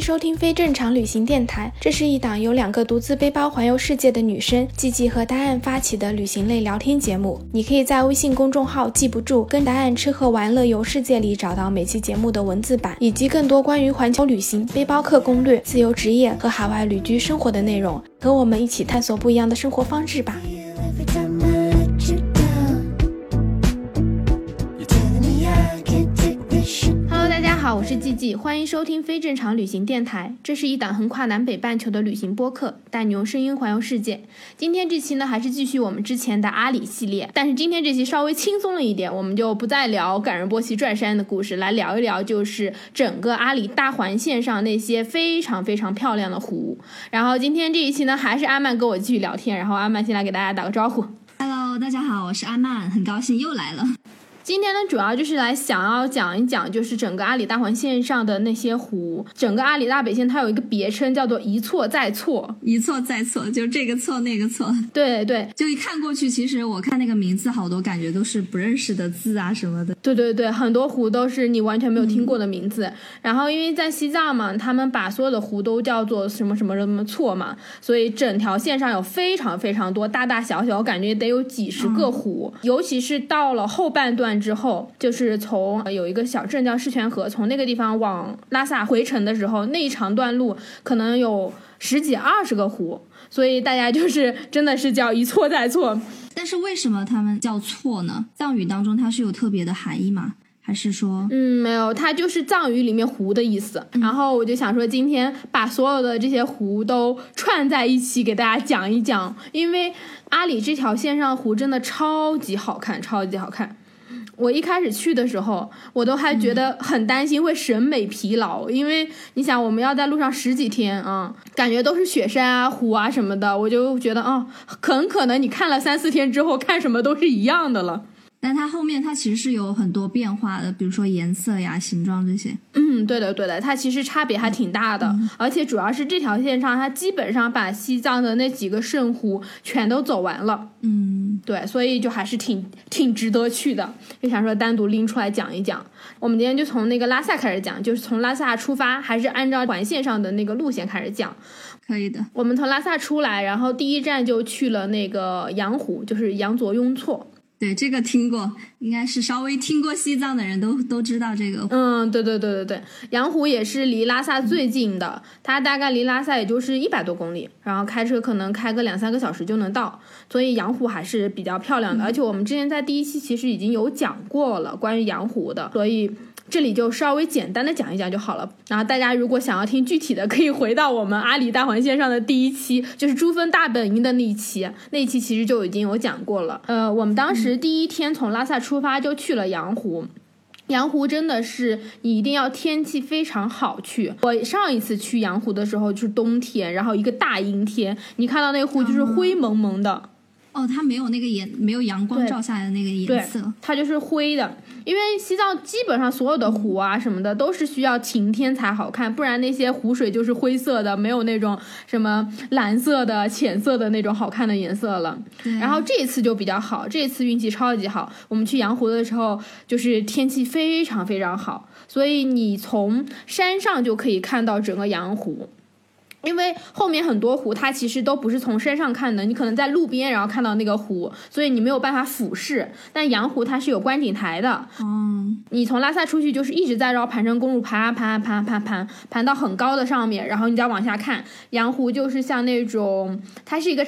迎收听非正常旅行电台，这是一档由两个独自背包环游世界的女生季季和答案发起的旅行类聊天节目。你可以在微信公众号记不住跟答案吃喝玩乐游世界里找到每期节目的文字版，以及更多关于环球旅行、背包客攻略、自由职业和海外旅居生活的内容，和我们一起探索不一样的生活方式吧。好，我是季季，欢迎收听非正常旅行电台，这是一档横跨南北半球的旅行播客，带你用声音环游世界。今天这期呢，还是继续我们之前的阿里系列，但是今天这期稍微轻松了一点，我们就不再聊赶人波奇转山的故事，来聊一聊就是整个阿里大环线上那些非常非常漂亮的湖。然后今天这一期呢，还是阿曼跟我继续聊天，然后阿曼先来给大家打个招呼。 Hello， 大家好，我是阿曼，很高兴又来了。今天呢，主要就是来想要讲一讲，就是整个阿里大环线上的那些湖。整个阿里大北线它有一个别称叫做一错再错，一错再错，就这个错那个错。对对，就一看过去，其实我看那个名字，好多感觉都是不认识的字啊什么的。对对对，很多湖都是你完全没有听过的名字。然后因为在西藏嘛，他们把所有的湖都叫做什么什么什么错嘛，所以整条线上有非常非常多大大小小，我感觉得有几十个湖。尤其是到了后半段之后，就是从有一个小镇叫狮泉河，从那个地方往拉萨回程的时候，那一长段路可能有10几20个湖，所以大家就是真的是叫一错再错。但是为什么他们叫错呢？藏语当中它是有特别的含义吗？还是说没有，它就是藏语里面湖的意思。然后我就想说今天把所有的这些湖都串在一起给大家讲一讲，因为阿里这条线上湖真的超级好看，超级好看。我一开始去的时候，我都还觉得很担心会审美疲劳，因为你想我们要在路上10几天啊，感觉都是雪山啊湖啊什么的，我就觉得很可能你看了3-4天之后看什么都是一样的了。但它后面它其实是有很多变化的，比如说颜色呀形状这些。对的对的，它其实差别还挺大的。而且主要是这条线上它基本上把西藏的那几个圣湖全都走完了。对，所以就还是挺值得去的，就想说单独拎出来讲一讲。我们今天就从那个拉萨开始讲，就是从拉萨出发，还是按照环线上的那个路线开始讲。可以的，我们从拉萨出来，然后第一站就去了那个羊湖，就是羊卓雍措。对，这个听过，应该是稍微听过西藏的人都知道这个。对对对对对，羊湖也是离拉萨最近的，它大概离拉萨也就是100多公里，然后开车可能开个2-3个小时就能到，所以羊湖还是比较漂亮的。而且我们之前在第一期其实已经有讲过了关于羊湖的，所以这里就稍微简单的讲一讲就好了。然后大家如果想要听具体的，可以回到我们阿里大环线上的第一期，就是珠峰大本营的那一期，其实就已经有讲过了。我们当时第一天从拉萨出发就去了羊湖。羊湖真的是你一定要天气非常好去。我上一次去羊湖的时候就是冬天，然后一个大阴天，你看到那湖就是灰蒙蒙的。它没有那个没有阳光照下来的那个颜色，它就是灰的。因为西藏基本上所有的湖啊什么的都是需要晴天才好看，不然那些湖水就是灰色的，没有那种什么蓝色的浅色的那种好看的颜色了。然后这一次就比较好，这一次运气超级好，我们去羊湖的时候就是天气非常非常好，所以你从山上就可以看到整个羊湖。因为后面很多湖它其实都不是从山上看的，你可能在路边然后看到那个湖，所以你没有办法俯视，但羊湖它是有观景台的。你从拉萨出去就是一直在绕盘山公路盘到很高的上面，然后你再往下看羊湖，就是像那种它是一个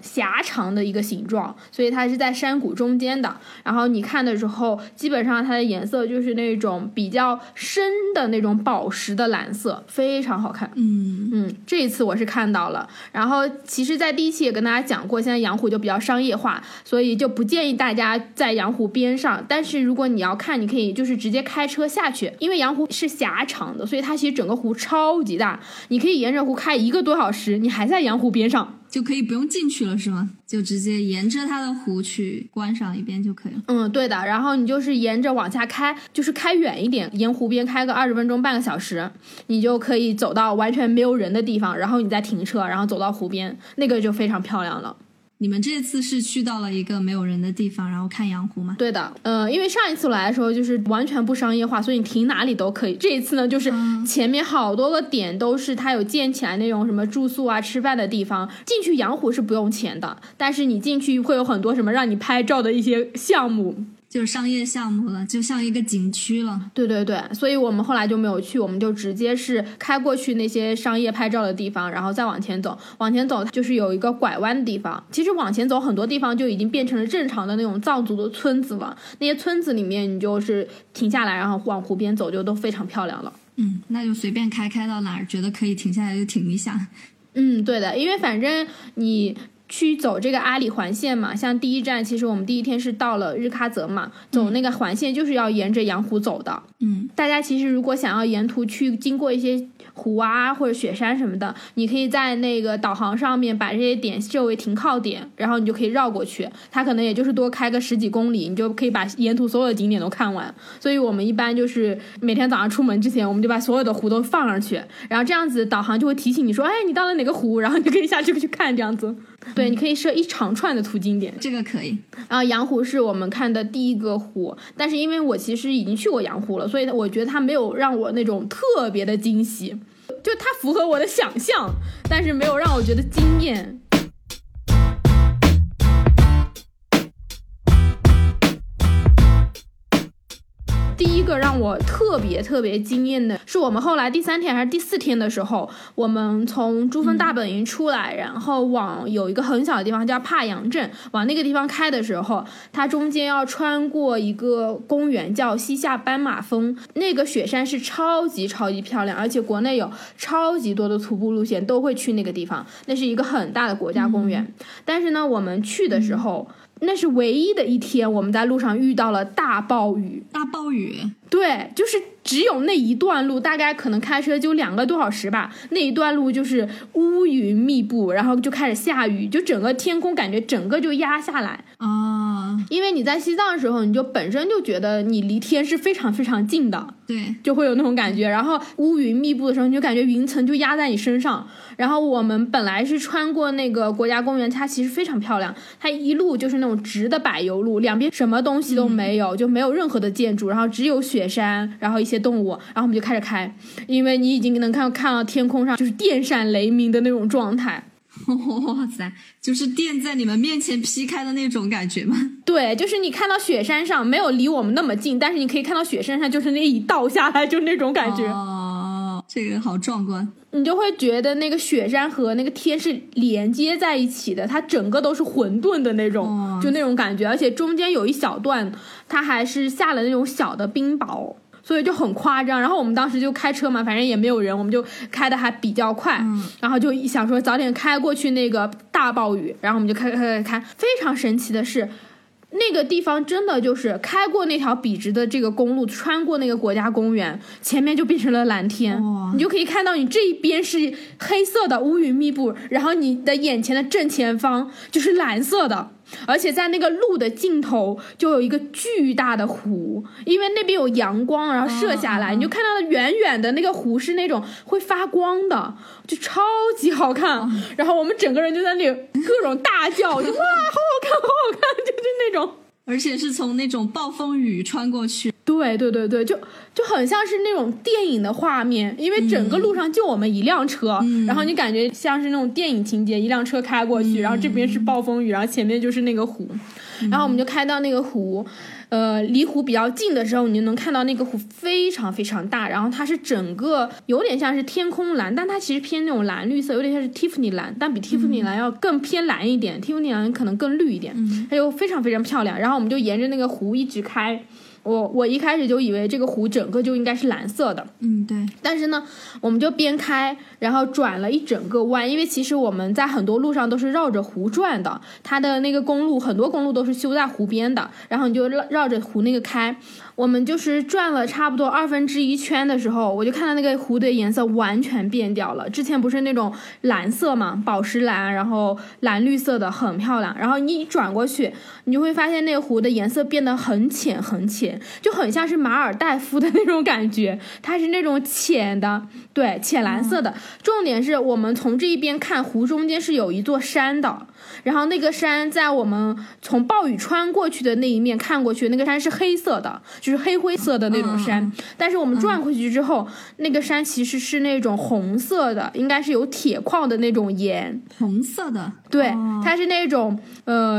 狭长的一个形状，所以它是在山谷中间的。然后你看的时候基本上它的颜色就是那种比较深的那种宝石的蓝色，非常好看。这一次我是看到了。然后其实在第一期也跟大家讲过，现在羊湖就比较商业化，所以就不建议大家在羊湖边上，但是如果你要看，你可以就是直接开车下去，因为羊湖是狭长的，所以它其实整个湖超级大，你可以沿着湖开1个多小时，你还在羊湖边上，就可以不用进去了是吗？就直接沿着它的湖去观赏一遍就可以了。对的，然后你就是沿着往下开，就是开远一点，沿湖边开个20分钟半个小时，你就可以走到完全没有人的地方，然后你再停车，然后走到湖边，那个就非常漂亮了。你们这次是去到了一个没有人的地方然后看羊湖吗？对的，因为上一次我来的时候就是完全不商业化，所以你停哪里都可以。这一次呢就是前面好多个点都是它有建起来那种什么住宿啊吃饭的地方，进去羊湖是不用钱的，但是你进去会有很多什么让你拍照的一些项目，就是商业项目了，就像一个景区了。对对对，所以我们后来就没有去，我们就直接是开过去那些商业拍照的地方，然后再往前走。往前走就是有一个拐弯的地方，其实往前走很多地方就已经变成了正常的那种藏族的村子了，那些村子里面你就是停下来然后往湖边走就都非常漂亮了。嗯，那就随便开到哪儿觉得可以停下来就停一下。嗯，对的，因为反正你去走这个阿里环线嘛，像第一站其实我们第一天是到了日喀则嘛，走那个环线就是要沿着羊湖走的。嗯，大家其实如果想要沿途去经过一些湖啊或者雪山什么的，你可以在那个导航上面把这些点设为停靠点，然后你就可以绕过去，它可能也就是多开个10几公里，你就可以把沿途所有的景点都看完。所以我们一般就是每天早上出门之前我们就把所有的湖都放上去，然后这样子导航就会提醒你说，哎，你到了哪个湖，然后你就可以下去去看这样子。对，你可以设一长串的途经点，这个可以。然后羊湖是我们看的第一个湖，但是因为我其实已经去过羊湖了，所以我觉得它没有让我那种特别的惊喜，就它符合我的想象，但是没有让我觉得惊艳。第一个让我特别惊艳的是我们后来第3天还是第4天的时候，我们从珠峰大本营出来，然后往有一个很小的地方叫帕阳镇，往那个地方开的时候，它中间要穿过一个公园叫西夏斑马峰，那个雪山是超级漂亮，而且国内有超级多的徒步路线都会去那个地方，那是一个很大的国家公园。但是呢我们去的时候那是唯一的一天我们在路上遇到了大暴雨。对，就是只有那一段路，大概可能开车就2个多小时吧，那一段路就是乌云密布，然后就开始下雨，就整个天空感觉整个就压下来啊。因为你在西藏的时候你就本身就觉得你离天是非常近的，对，就会有那种感觉，然后乌云密布的时候你就感觉云层就压在你身上。然后我们本来是穿过那个国家公园，它其实非常漂亮，它一路就是那种直的柏油路，两边什么东西都没有，就没有任何的建筑，然后只有雪山，然后一些动物，然后我们就开始开，因为你已经能看到天空上就是电闪雷鸣的那种状态。哇塞，就是电在你们面前劈开的那种感觉吗？对，就是你看到雪山上没有离我们那么近，但是你可以看到雪山上就是那一道下来就是那种感觉。哦，这个好壮观。你就会觉得那个雪山和那个天是连接在一起的，它整个都是混沌的那种、哦、就那种感觉，而且中间有一小段它还是下了那种小的冰雹，所以就很夸张。然后我们当时就开车嘛，反正也没有人，我们就开的还比较快、然后就想说早点开过去那个大暴雨，然后我们就开。非常神奇的是那个地方真的就是开过那条笔直的这个公路，穿过那个国家公园，前面就变成了蓝天、哦、你就可以看到你这一边是黑色的乌云密布，然后你的眼前的正前方就是蓝色的，而且在那个路的尽头就有一个巨大的湖，因为那边有阳光然后射下来、你就看到远远的那个湖是那种会发光的，就超级好看、然后我们整个人就在那里各种大叫，就哇好好看好好看，就是那种，而且是从那种暴风雨穿过去。对，就很像是那种电影的画面，因为整个路上就我们一辆车、然后你感觉像是那种电影情节，一辆车开过去、然后这边是暴风雨，然后前面就是那个湖、然后我们就开到那个湖，离湖比较近的时候你就能看到那个湖非常大，然后它是整个有点像是天空蓝，但它其实偏那种蓝绿色，有点像是 Tiffany 蓝，但比 Tiffany 蓝要更偏蓝一点、Tiffany 蓝可能更绿一点、它就非常漂亮。然后我们就沿着那个湖一直开，我一开始就以为这个湖整个就应该是蓝色的，对。但是呢，我们就边开，然后转了一整个弯，因为其实我们在很多路上都是绕着湖转的，它的那个公路很多公路都是修在湖边的，然后你就绕着湖那个开。我们就是转了差不多1/2圈的时候，我就看到那个湖的颜色完全变掉了。之前不是那种蓝色嘛，宝石蓝，然后蓝绿色的，很漂亮。然后你一转过去，你就会发现那个湖的颜色变得很浅，就很像是马尔代夫的那种感觉，它是那种浅的，对，浅蓝色的。重点是我们从这一边看，湖中间是有一座山的，然后那个山在我们从暴雨穿过去的那一面看过去，那个山是黑色的，就是黑灰色的那种山，但是我们转过去之后，那个山其实是那种红色的，应该是有铁矿的那种盐，红色的，对，它是那种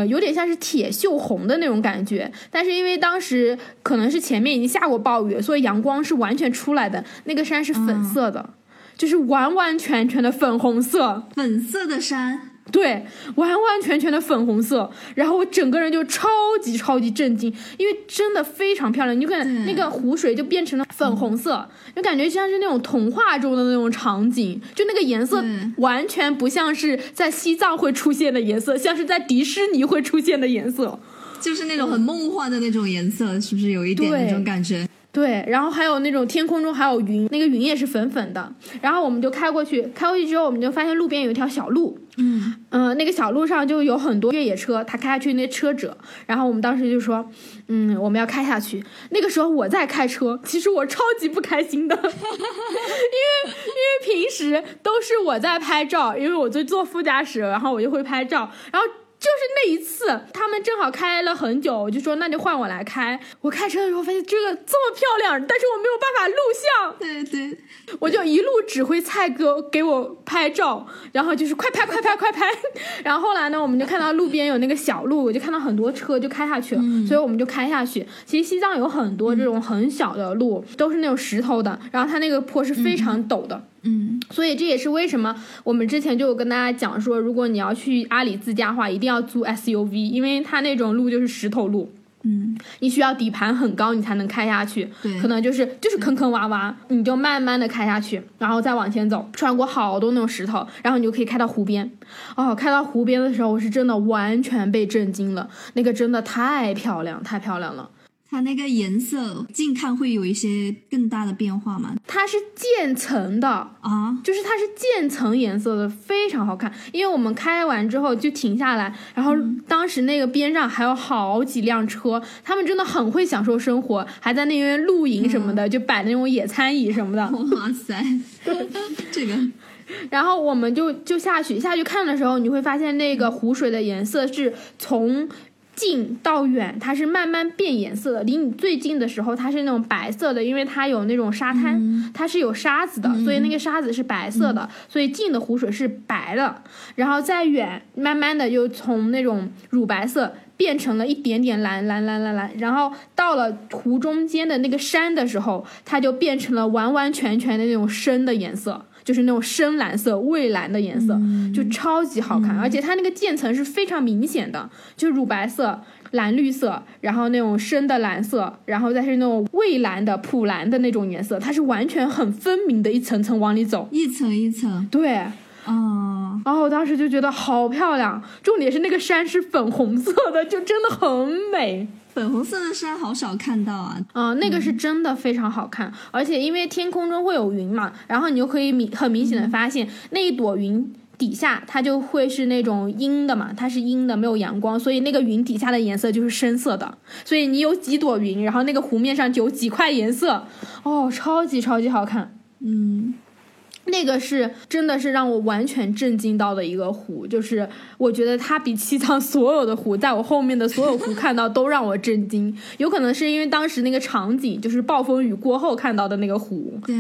有点像是铁锈红的那种感觉，但是因为当时可能是前面已经下过暴雨，所以阳光是完全出来的，那个山是粉色的，就是完完全全的粉红色，粉色的山，对，完完全全的粉红色。然后我整个人就超级超级震惊，因为真的非常漂亮，你就看那个湖水就变成了粉红色，就感觉像是那种童话中的那种场景，就那个颜色完全不像是在西藏会出现的颜色，像是在迪士尼会出现的颜色，就是那种很梦幻的那种颜色，是不是有一点那种感觉？对，然后还有那种天空中还有云，那个云也是粉粉的。然后我们就开过去之后，我们就发现路边有一条小路，那个小路上就有很多越野车，他开下去那车者。然后我们当时就说，我们要开下去。那个时候我在开车，其实我超级不开心的，因为平时都是我在拍照，因为我就坐副驾驶，然后我就会拍照，然后。就是那一次他们正好开了很久，我就说那就换我来开。我开车的时候发现这个这么漂亮，但是我没有办法录像，对，我就一路指挥蔡哥给我拍照，然后就是快拍。然后后来呢，我们就看到路边有那个小路，我就看到很多车就开下去了，所以我们就开下去。其实西藏有很多这种很小的路，都是那种石头的，然后它那个坡是非常陡的，所以这也是为什么我们之前就有跟大家讲说，如果你要去阿里自驾的话，一定要租 SUV， 因为它那种路就是石头路，你需要底盘很高你才能开下去，可能就是坑坑洼洼，你就慢慢的开下去，然后再往前走，穿过好多那种石头，然后你就可以开到湖边。开到湖边的时候，我是真的完全被震惊了，那个真的太漂亮了。它那个颜色近看会有一些更大的变化吗？它是渐层的啊，就是它是渐层颜色的，非常好看。因为我们开完之后就停下来，然后当时那个边上还有好几辆车，他们真的很会享受生活，还在那边露营什么的，就摆那种野餐椅什么的。哇塞，这个。然后我们就下去看的时候，你会发现那个湖水的颜色是从近到远它是慢慢变颜色的，离你最近的时候它是那种白色的，因为它有那种沙滩，它是有沙子的，所以那个沙子是白色的，所以近的湖水是白的，然后再远慢慢的又从那种乳白色变成了一点点蓝，然后到了湖中间的那个山的时候，它就变成了完完全全的那种深的颜色，就是那种深蓝色蔚蓝的颜色，就超级好看，而且它那个渐层是非常明显的，就乳白色、蓝绿色，然后那种深的蓝色，然后再是那种蔚蓝的普蓝的那种颜色，它是完全很分明的，一层层往里走，一层一层，对，然后我当时就觉得好漂亮，重点是那个山是粉红色的，就真的很美。粉红色的山好少看到啊，那个是真的非常好看，而且因为天空中会有云嘛，然后你就可以很明显的发现，那一朵云底下它就会是那种阴的嘛，它是阴的，没有阳光，所以那个云底下的颜色就是深色的，所以你有几朵云，然后那个湖面上就有几块颜色，超级超级好看，那个是真的是让我完全震惊到的一个湖，就是我觉得它比西藏所有的湖，在我后面的所有湖看到都让我震惊，有可能是因为当时那个场景就是暴风雨过后看到的那个湖，对，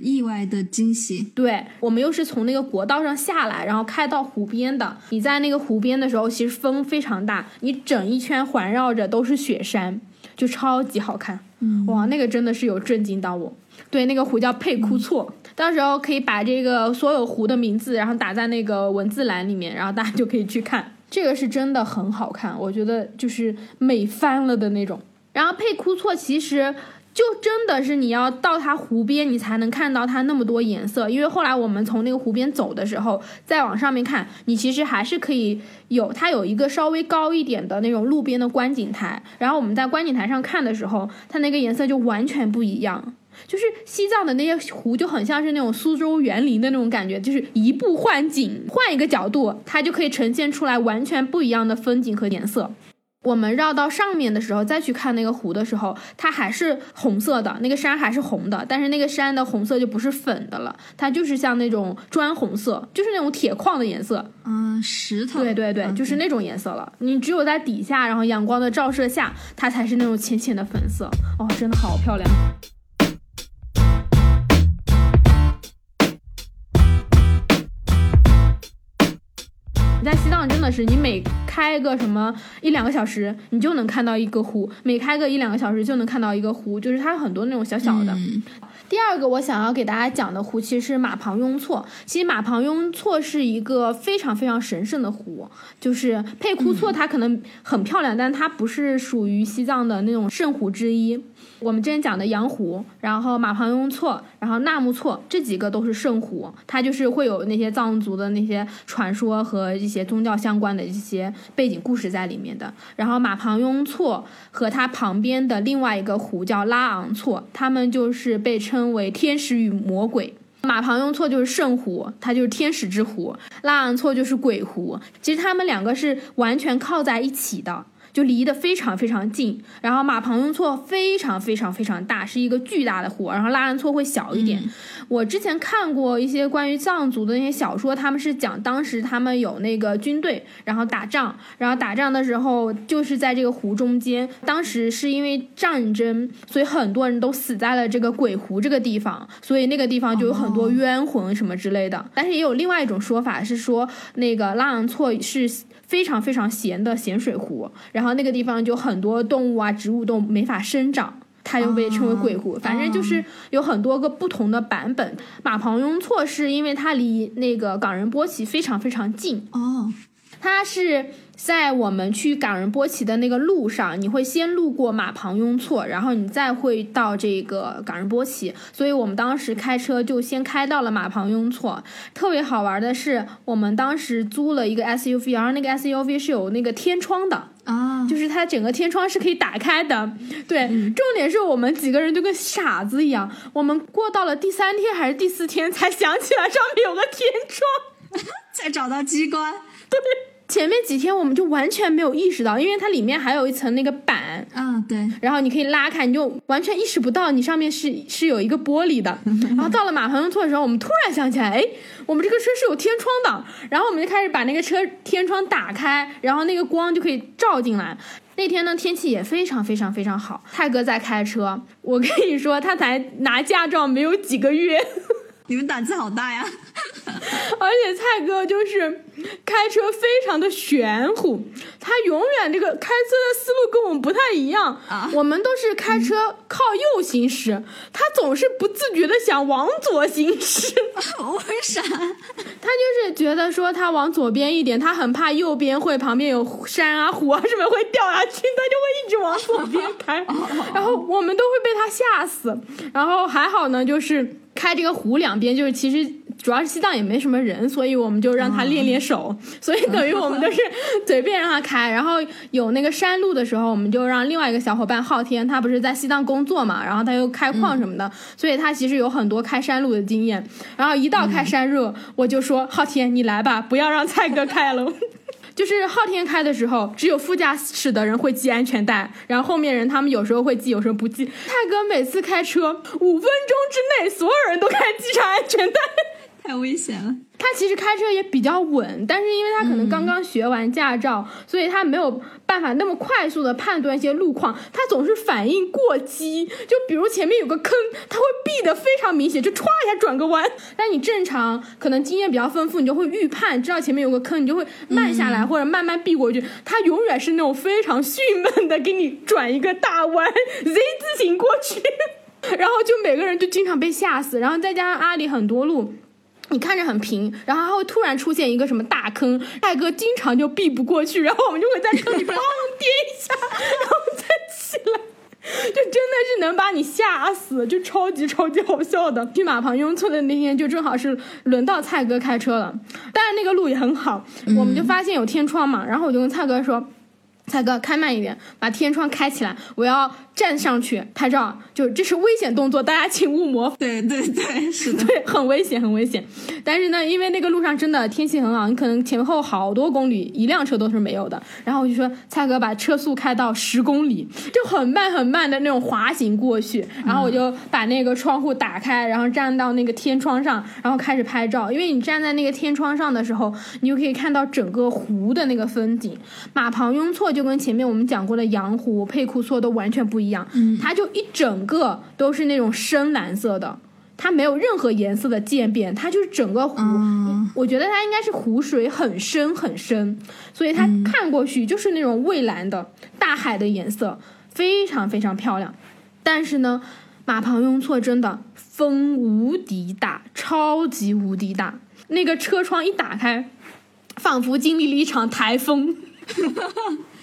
意外的惊喜。对，我们又是从那个国道上下来，然后开到湖边的，你在那个湖边的时候其实风非常大，你整一圈环绕着都是雪山，就超级好看，哇，那个真的是有震惊到我。对，那个湖叫佩库措，到时候可以把这个所有湖的名字然后打在那个文字栏里面，然后大家就可以去看，这个是真的很好看，我觉得就是美翻了的那种。然后佩库措其实就真的是你要到它湖边你才能看到它那么多颜色，因为后来我们从那个湖边走的时候再往上面看，你其实还是可以有，它有一个稍微高一点的那种路边的观景台，然后我们在观景台上看的时候，它那个颜色就完全不一样，就是西藏的那些湖就很像是那种苏州园林的那种感觉，就是移步换景，换一个角度它就可以呈现出来完全不一样的风景和颜色。我们绕到上面的时候再去看那个湖的时候，它还是红色的，那个山还是红的，但是那个山的红色就不是粉的了，它就是像那种砖红色，就是那种铁矿的颜色，石头，对对对、嗯、就是那种颜色了。你只有在底下然后阳光的照射下，它才是那种浅浅的粉色。哦，真的好漂亮。在西藏真的是，你每开个什么一两个小时你就能看到一个湖，每开个一两个小时就能看到一个湖，就是它很多那种小小的、嗯、第二个我想要给大家讲的湖其实是马旁雍措。其实马旁雍措是一个非常非常神圣的湖，就是佩库措它可能很漂亮、嗯、但它不是属于西藏的那种圣湖之一。我们之前讲的羊湖，然后马旁雍措，然后纳木错，这几个都是圣湖，它就是会有那些藏族的那些传说和一些宗教相关的一些背景故事在里面的。然后马旁雍措和它旁边的另外一个湖叫拉昂措，它们就是被称为天使与魔鬼。马旁雍措就是圣湖，它就是天使之湖，拉昂措就是鬼湖，其实它们两个是完全靠在一起的，就离得非常非常近。然后马旁雍措非常非常非常大，是一个巨大的湖，然后拉昂措会小一点、嗯、我之前看过一些关于藏族的那些小说，他们是讲当时他们有那个军队然后打仗，然后打仗的时候就是在这个湖中间，当时是因为战争，所以很多人都死在了这个鬼湖这个地方，所以那个地方就有很多冤魂什么之类的、哦、但是也有另外一种说法是说那个拉昂措是非常非常咸的咸水湖，然后那个地方就很多动物啊植物都没法生长，它又被称为鬼湖。反正就是有很多个不同的版本。马旁雍措是因为它离那个冈仁波齐非常非常近哦，它是在我们去冈仁波齐的那个路上，你会先路过马旁雍措，然后你再会到这个冈仁波齐，所以我们当时开车就先开到了马旁雍措。特别好玩的是，我们当时租了一个 SUV， 然后那个 SUV 是有那个天窗的啊，就是它整个天窗是可以打开的。对，重点是我们几个人就跟傻子一样，我们过到了第三天还是第四天才想起来上面有个天窗，才找到机关。对。前面几天我们就完全没有意识到，因为它里面还有一层那个板啊，对，然后你可以拉开，你就完全意识不到你上面是有一个玻璃的。然后到了马旁雍措的时候，我们突然想起来，哎，我们这个车是有天窗的，然后我们就开始把那个车天窗打开，然后那个光就可以照进来。那天呢天气也非常非常非常好，泰哥在开车，我跟你说他才拿驾照没有几个月。你们胆子好大呀。而且蔡哥就是开车非常的玄乎，他永远这个开车的思路跟我们不太一样、啊、我们都是开车靠右行驶、嗯、他总是不自觉的想往左行驶。为啥？他就是觉得说他往左边一点，他很怕右边会旁边有山啊湖啊什么会掉下去，他就会一直往左边开。然后我们都会被他吓死。然后还好呢，就是开这个湖两边，就是其实主要是西藏也没什么人，所以我们就让他练练手、嗯、所以等于我们都是随便让他开。然后有那个山路的时候，我们就让另外一个小伙伴昊天，他不是在西藏工作嘛，然后他又开矿什么的、嗯、所以他其实有很多开山路的经验。然后一到开山路、嗯、我就说昊天你来吧，不要让蔡哥开了。就是昊天开的时候，只有副驾驶的人会系安全带，然后后面人他们有时候会系，有时候不系。蔡哥每次开车5分钟之内，所有人都开系上安全带，太危险了。他其实开车也比较稳，但是因为他可能刚刚学完驾照、嗯、所以他没有办法那么快速的判断一些路况，他总是反应过激，就比如前面有个坑，他会避得非常明显，就歘一下转个弯。但你正常可能经验比较丰富，你就会预判，知道前面有个坑，你就会慢下来、嗯、或者慢慢避过去。他永远是那种非常迅猛的给你转一个大弯 Z 字形过去。然后就每个人就经常被吓死。然后再加上阿里很多路你看着很平，然后它会突然出现一个什么大坑，蔡哥经常就避不过去，然后我们就会在坑里砰跌一下，然后再起来，就真的是能把你吓死，就超级超级好笑的。去马旁雍措的那天就正好是轮到蔡哥开车了，但是那个路也很好，我们就发现有天窗嘛，然后我就跟蔡哥说，大哥，开慢一点，把天窗开起来，我要站上去拍照，就这是危险动作，大家请勿模仿。对对对，是的，对，很危险，很危险。但是呢，因为那个路上真的天气很好，你可能前后好多公里一辆车都是没有的。然后我就说，蔡哥把车速开到10公里，就很慢很慢的那种滑行过去。然后我就把那个窗户打开，然后站到那个天窗上，然后开始拍照。因为你站在那个天窗上的时候，你就可以看到整个湖的那个风景。马旁雍错就跟前面我们讲过的羊湖、佩库措都完全不一样，它就一整个都是那种深蓝色的，它没有任何颜色的渐变，它就是整个湖，我觉得它应该是湖水很深很深，所以它看过去就是那种蔚蓝的大海的颜色，非常非常漂亮。但是呢，马旁雍错真的风无敌大，超级无敌大，那个车窗一打开，仿佛经历了一场台风。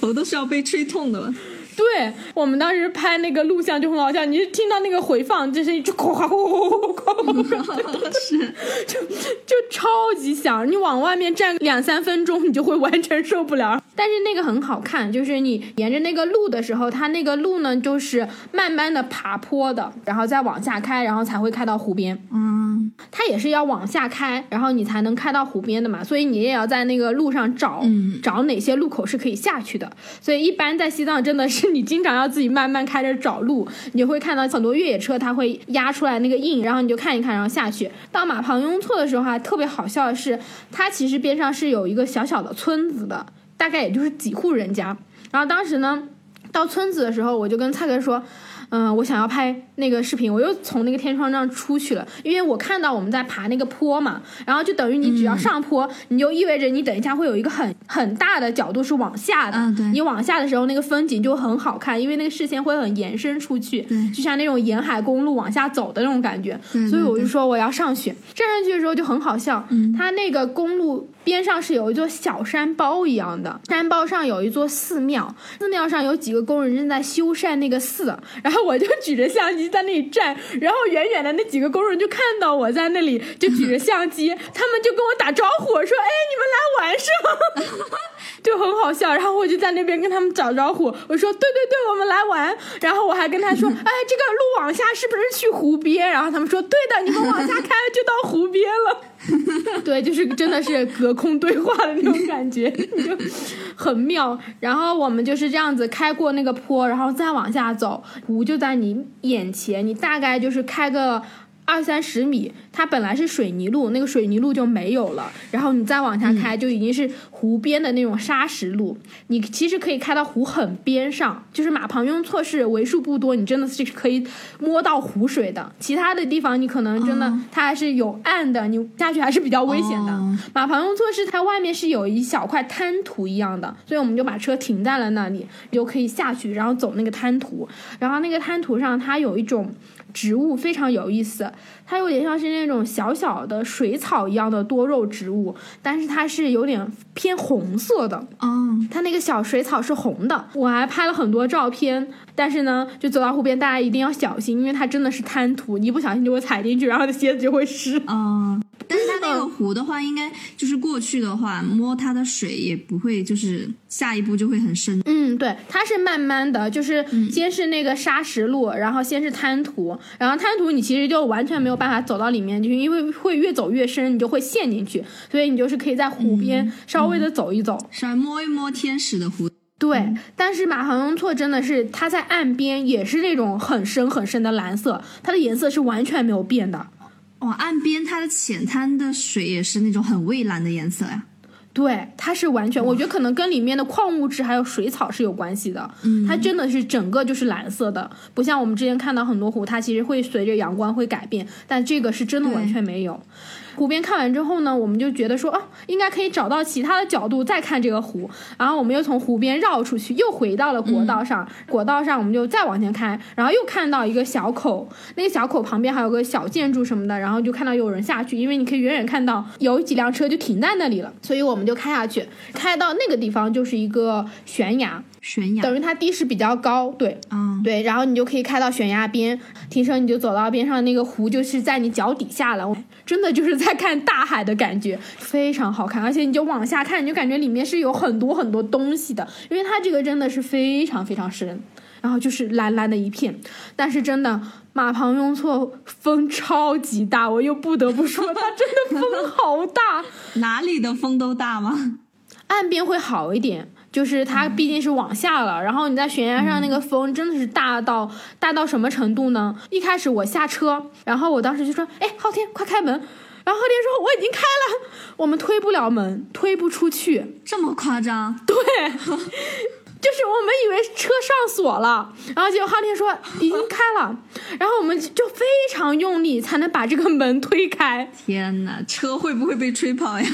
头都是要被吹痛的了。对，我们当时拍那个录像就很好笑，你就听到那个回放，这声音就哗哗哗哗哗哗，是，就超级响，你往外面站2-3分钟，你就会完全受不了。但是那个很好看，就是你沿着那个路的时候，它那个路呢就是慢慢的爬坡的，然后再往下开，然后才会开到湖边。它也是要往下开，然后你才能开到湖边的嘛，所以你也要在那个路上找哪些路口是可以下去的。所以一般在西藏真的是。你经常要自己慢慢开着找路，你就会看到很多越野车它会压出来那个印，然后你就看一看，然后下去。到马旁雍错的时候还特别好笑的是，它其实边上是有一个小小的村子的，大概也就是几户人家。然后当时呢到村子的时候，我就跟蔡哥说我想要拍那个视频，我又从那个天窗上出去了，因为我看到我们在爬那个坡嘛，然后就等于你只要上坡，你就意味着你等一下会有一个很大的角度是往下的，你往下的时候那个风景就很好看，因为那个视线会很延伸出去，就像那种沿海公路往下走的那种感觉，所以我就说我要上去。站上去的时候就很好笑，它那个公路边上是有一座小山包一样的，山包上有一座寺庙，寺庙上有几个工人正在修缮那个寺，然后我就举着相机在那里站，然后远远的那几个工人就看到我在那里，就举着相机，他们就跟我打招呼说：“哎，你们来玩是吗？”就很好笑。然后我就在那边跟他们打招呼，我说：“对对对，我们来玩。”然后我还跟他说：“哎，这个路往下是不是去湖边？”然后他们说：“对的，你们往下开就到湖边了。”对，就是真的是隔空对话的那种感觉，就很妙。然后我们就是这样子开过那个坡，然后再往下走，湖就在你眼前，你大概就是开个20-30米，它本来是水泥路，那个水泥路就没有了，然后你再往下开就已经是湖边的那种沙石路，你其实可以开到湖很边上，就是马旁雍错是为数不多你真的是可以摸到湖水的，其他的地方你可能真的它还是有岸的，你下去还是比较危险的。马旁雍错是它外面是有一小块滩涂一样的，所以我们就把车停在了那里，就可以下去然后走那个滩涂，然后那个滩涂上它有一种植物非常有意思，它有点像是那种小小的水草一样的多肉植物，但是它是有点偏红色的，它那个小水草是红的，我还拍了很多照片。但是呢就走到湖边大家一定要小心，因为它真的是滩涂，你不小心就会踩进去，然后你的鞋子就会湿。但是它那个湖的话应该就是过去的话摸它的水也不会就是下一步就会很深。对，它是慢慢的，就是先是那个沙石路，然后先是滩涂，然后滩涂你其实就完全没有办法走到里面，就是因为会越走越深，你就会陷进去，所以你就是可以在湖边稍微的走一走，稍微摸一摸天使的湖。对，但是马旁雍错真的是它在岸边也是那种很深很深的蓝色，它的颜色是完全没有变的。岸边它的浅滩的水也是那种很蔚蓝的颜色呀。对，它是完全，我觉得可能跟里面的矿物质还有水草是有关系的，它真的是整个就是蓝色的，不像我们之前看到很多湖它其实会随着阳光会改变，但这个是真的完全没有。湖边看完之后呢，我们就觉得说应该可以找到其他的角度再看这个湖，然后我们又从湖边绕出去，又回到了国道上，国道上我们就再往前开，然后又看到一个小口，那个小口旁边还有个小建筑什么的，然后就看到有人下去，因为你可以远远看到有几辆车就停在那里了，所以我们就开下去，开到那个地方就是一个悬崖，等于它地势比较高。对，对，然后你就可以开到悬崖边停车，你就走到边上，那个湖就是在你脚底下了，真的就是在在看大海的感觉，非常好看。而且你就往下看，你就感觉里面是有很多很多东西的，因为它这个真的是非常非常深，然后就是蓝蓝的一片。但是真的马旁雍错风超级大，我又不得不说它真的风好大。哪里的风都大吗？岸边会好一点，就是它毕竟是往下了，然后你在悬崖上那个风真的是大到什么程度呢？一开始我下车，然后我当时就说，哎，昊天快开门，然后昊天说我已经开了，我们推不了门，推不出去。这么夸张？对。就是我们以为车上锁了，然后结果昊天说已经开了，然后我们就非常用力才能把这个门推开。天哪，车会不会被吹跑呀？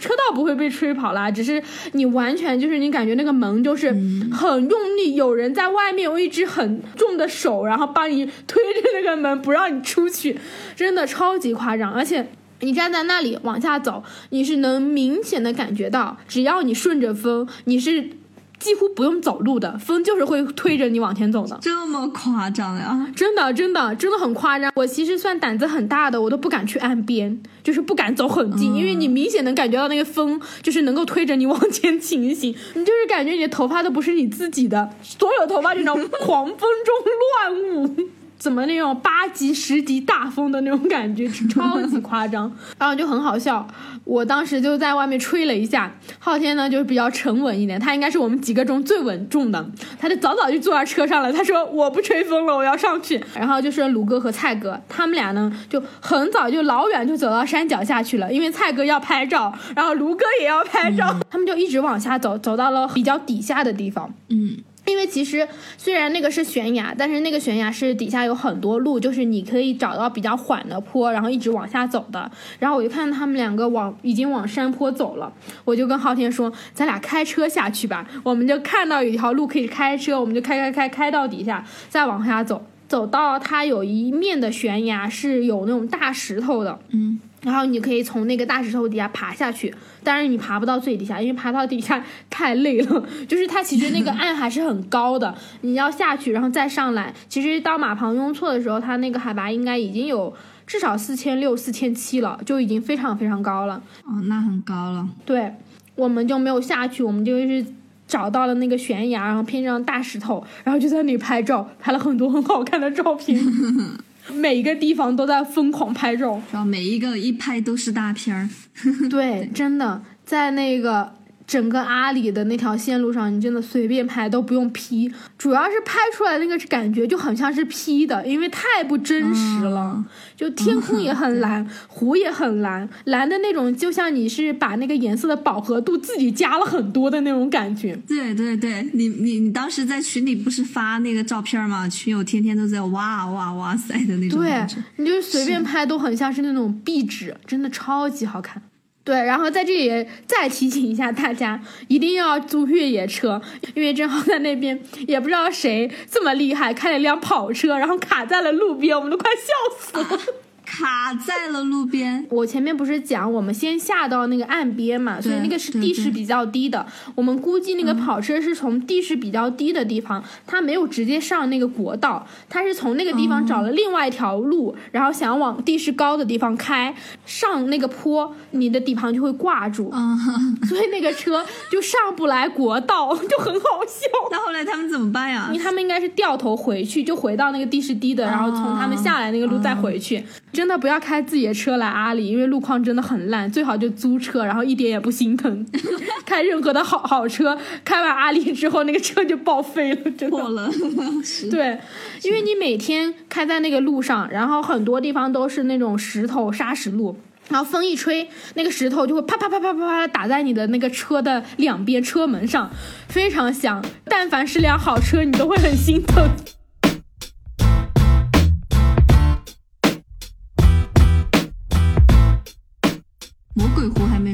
车倒不会被吹跑啦，只是你完全就是你感觉那个门就是很用力，有人在外面用一只很重的手，然后帮你推着那个门不让你出去，真的超级夸张。而且你站在那里往下走，你是能明显的感觉到，只要你顺着风，你是几乎不用走路的，风就是会推着你往前走的。这么夸张呀？真的很夸张。我其实算胆子很大的，我都不敢去岸边，就是不敢走很近，因为你明显能感觉到那个风就是能够推着你往前前行，你就是感觉你的头发都不是你自己的，所有头发这种狂风中乱舞怎么那种8级10级大风的那种感觉，超级夸张然后就很好笑，我当时就在外面吹了一下。昊天呢就是比较沉稳一点，他应该是我们几个中最稳重的，他就早早就坐在车上了，他说我不吹风了，我要上去。然后就是鲁哥和蔡哥他们俩呢就很早就老远就走到山脚下去了，因为蔡哥要拍照，然后鲁哥也要拍照他们就一直往下走，走到了比较底下的地方。因为其实虽然那个是悬崖，但是那个悬崖是底下有很多路，就是你可以找到比较缓的坡，然后一直往下走的。然后我就看他们两个已经往山坡走了，我就跟昊天说咱俩开车下去吧，我们就看到有一条路可以开车，我们就开到底下再往下走，走到它有一面的悬崖是有那种大石头的，然后你可以从那个大石头底下爬下去，但是你爬不到最底下，因为爬到底下太累了，就是它其实那个岸还是很高的你要下去然后再上来。其实到马旁雍错的时候，它那个海拔应该已经有至少4600、4700了，就已经非常非常高了。哦，那很高了。对，我们就没有下去，我们就是找到了那个悬崖，然后拼上大石头，然后就在那里拍照，拍了很多很好看的照片每一个地方都在疯狂拍照，然后每一个一拍都是大片儿对，真的在那个整个阿里的那条线路上，你真的随便拍都不用 P， 主要是拍出来那个感觉就很像是 P 的，因为太不真实了就天空也很蓝湖也很蓝，蓝的那种就像你是把那个颜色的饱和度自己加了很多的那种感觉。对对对，你当时在群里不是发那个照片吗？群友天天都在哇哇哇塞的那种感觉，对，你就随便拍都很像是那种壁纸，真的超级好看。对，然后在这里再提醒一下大家，一定要租越野车，因为正好在那边也不知道谁这么厉害，开了一辆跑车，然后卡在了路边，我们都快笑死了卡在了路边。我前面不是讲我们先下到那个岸边嘛，所以那个是地势比较低的，我们估计那个跑车是从地势比较低的地方，它没有直接上那个国道，它是从那个地方找了另外一条路，然后想往地势高的地方开，上那个坡你的底盘就会挂住所以那个车就上不来国道就很好笑那后来他们怎么办呀？因为他们应该是掉头回去，就回到那个地势低的，然后从他们下来那个路再回去真的不要开自己的车来阿里，因为路况真的很烂，最好就租车，然后一点也不心疼开任何的好车，开完阿里之后那个车就报废了，真的破了对，因为你每天开在那个路上，然后很多地方都是那种石头沙石路，然后风一吹那个石头就会啪啪啪啪啪啪打在你的那个车的两边车门上，非常响，但凡是辆好车你都会很心疼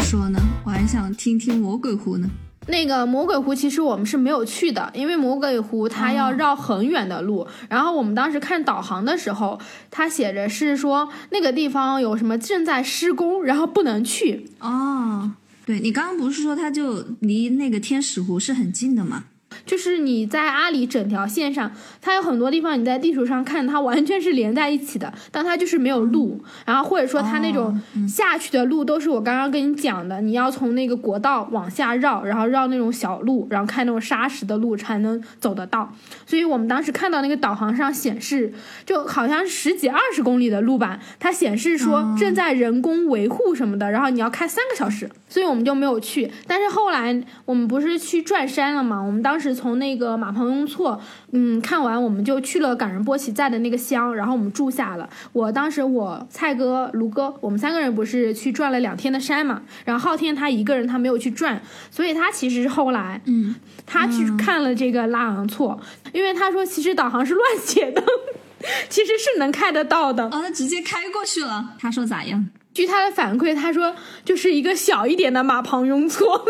说呢，我还想听听魔鬼湖呢。那个魔鬼湖其实我们是没有去的，因为魔鬼湖它要绕很远的路，然后我们当时看导航的时候它写着是说那个地方有什么正在施工，然后不能去。对，你刚刚不是说它就离那个天使湖是很近的吗？就是你在阿里整条线上，它有很多地方你在地图上看它完全是连在一起的，但它就是没有路，然后或者说它那种下去的路都是我刚刚跟你讲的，你要从那个国道往下绕，然后绕那种小路，然后开那种沙石的路才能走得到。所以我们当时看到那个导航上显示，就好像10几20公里的路吧，它显示说正在人工维护什么的，然后你要开3个小时，所以我们就没有去。但是后来我们不是去转山了嘛，我们当时从那个马旁雍错看完，我们就去了冈仁波齐在的那个乡，然后我们住下了。我当时我蔡哥卢哥我们3个人不是去转了2天的山嘛，然后昊天他一个人他没有去转，所以他其实是后来他去看了这个拉昂错，因为他说其实导航是乱写的，其实是能开得到的。哦，他直接开过去了。他说咋样？据他的反馈，他说就是一个小一点的马旁雍错，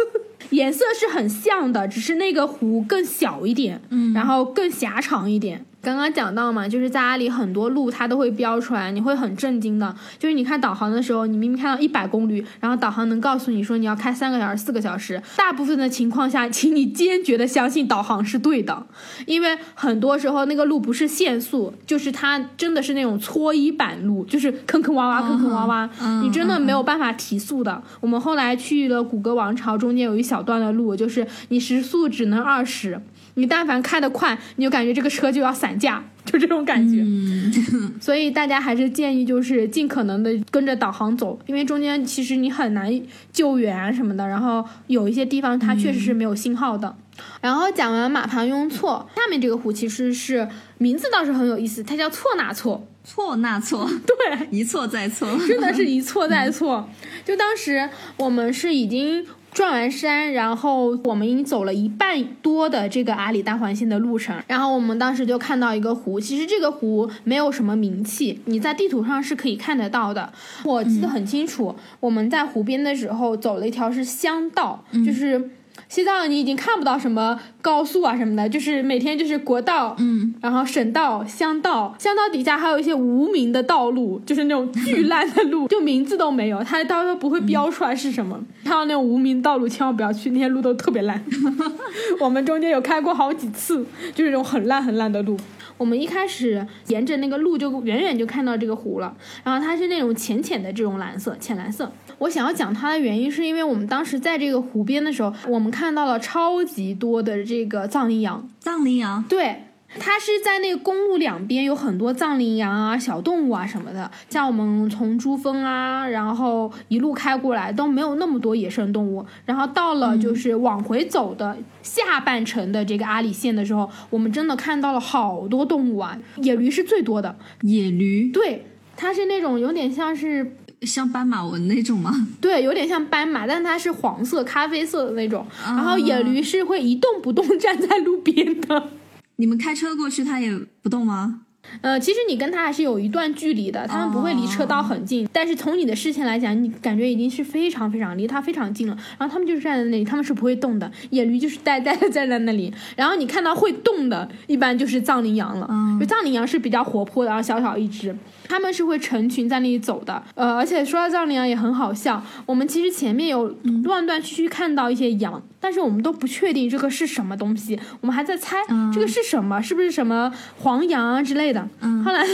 颜色是很像的，只是那个湖更小一点，然后更狭长一点。刚刚讲到嘛，就是在阿里很多路它都会标出来，你会很震惊的。就是你看导航的时候，你明明看到100公里，然后导航能告诉你说你要开3个小时、4个小时。大部分的情况下，请你坚决的相信导航是对的，因为很多时候那个路不是限速，就是它真的是那种搓衣板路，就是坑坑洼洼、坑坑洼洼，你真的没有办法提速的。我们后来去了古格王朝，中间有一小段的路，就是你时速只能20。你但凡开得快，你就感觉这个车就要散架，就这种感觉。所以大家还是建议就是尽可能的跟着导航走，因为中间其实你很难救援啊什么的，然后有一些地方它确实是没有信号的。然后讲完马旁雍错，下面这个湖其实是名字倒是很有意思，它叫错那错。错那错，对，一错再错，真的是一错再错。就当时我们是已经转完山，然后我们已经走了1半多的这个阿里大环线的路程，然后我们当时就看到一个湖，其实这个湖没有什么名气，你在地图上是可以看得到的。我记得很清楚，我们在湖边的时候走了一条是乡道，就是西藏你已经看不到什么高速啊什么的，就是每天就是国道，然后省道、乡道底下还有一些无名的道路，就是那种巨烂的路，就名字都没有，它到时候不会标出来是什么。看到那种无名道路千万不要去，那些路都特别烂。我们中间有开过好几次，就是那种很烂很烂的路。我们一开始沿着那个路就远远就看到这个湖了，然后它是那种浅浅的这种蓝色，浅蓝色。我想要讲它的原因是因为我们当时在这个湖边的时候，我们看到了超级多的这个藏羚羊。藏羚羊，对，它是在那个公路两边有很多藏羚羊啊、小动物啊什么的。像我们从珠峰啊，然后一路开过来都没有那么多野生动物。然后到了就是往回走的下半程的这个阿里线的时候，我们真的看到了好多动物啊，野驴是最多的。野驴，对，它是那种有点像是。像斑马纹那种吗？对，有点像斑马，但它是黄色咖啡色的那种。然后野驴是会一动不动站在路边的。你们开车过去它也不动吗？其实你跟它还是有一段距离的，它们不会离车道很近，但是从你的视线来讲，你感觉已经是非常非常离它非常近了。然后它们就是站在那里，它们是不会动的。野驴就是呆呆的站在那里，然后你看到会动的，一般就是藏羚羊了。就藏羚羊是比较活泼的，然后小小一只，它们是会成群在那里走的。而且说到藏羚羊也很好笑，我们其实前面有断断续续看到一些羊，但是我们都不确定这个是什么东西，我们还在猜这个是什么，是不是什么黄羊啊之类的。后来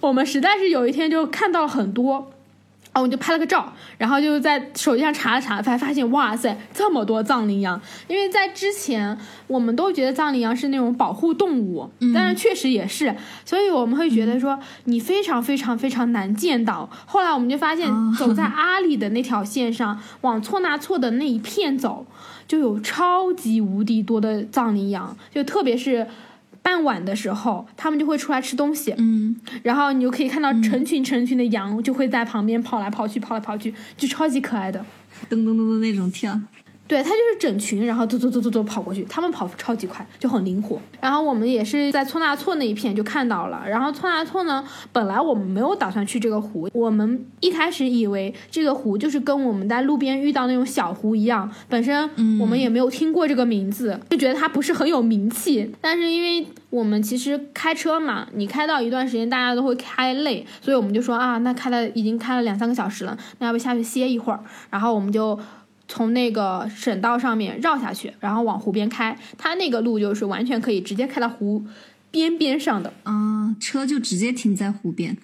我们实在是有一天就看到了很多，我就拍了个照，然后就在手机上查了查，才发现哇塞，这么多藏羚羊。因为在之前我们都觉得藏羚羊是那种保护动物，但是确实也是，所以我们会觉得说你非常非常非常难见到。后来我们就发现走在阿里的那条线上，往错那错的那一片走，就有超级无敌多的藏羚羊，就特别是傍晚的时候，他们就会出来吃东西，然后你就可以看到成群成群的羊就会在旁边跑来跑去，跑来跑去，就超级可爱的，噔噔噔噔那种跳。对，它就是整群，然后走走走走走跑过去，他们跑超级快，就很灵活。然后我们也是在错那错那一片就看到了。然后错那错呢，本来我们没有打算去这个湖，我们一开始以为这个湖就是跟我们在路边遇到那种小湖一样，本身我们也没有听过这个名字，就觉得它不是很有名气。但是因为我们其实开车嘛，你开到一段时间大家都会开累，所以我们就说啊，那开了已经开了2、3个小时了，那要不下去歇一会儿。然后我们就从那个省道上面绕下去，然后往湖边开，它那个路就是完全可以直接开到湖边边上的，车就直接停在湖边。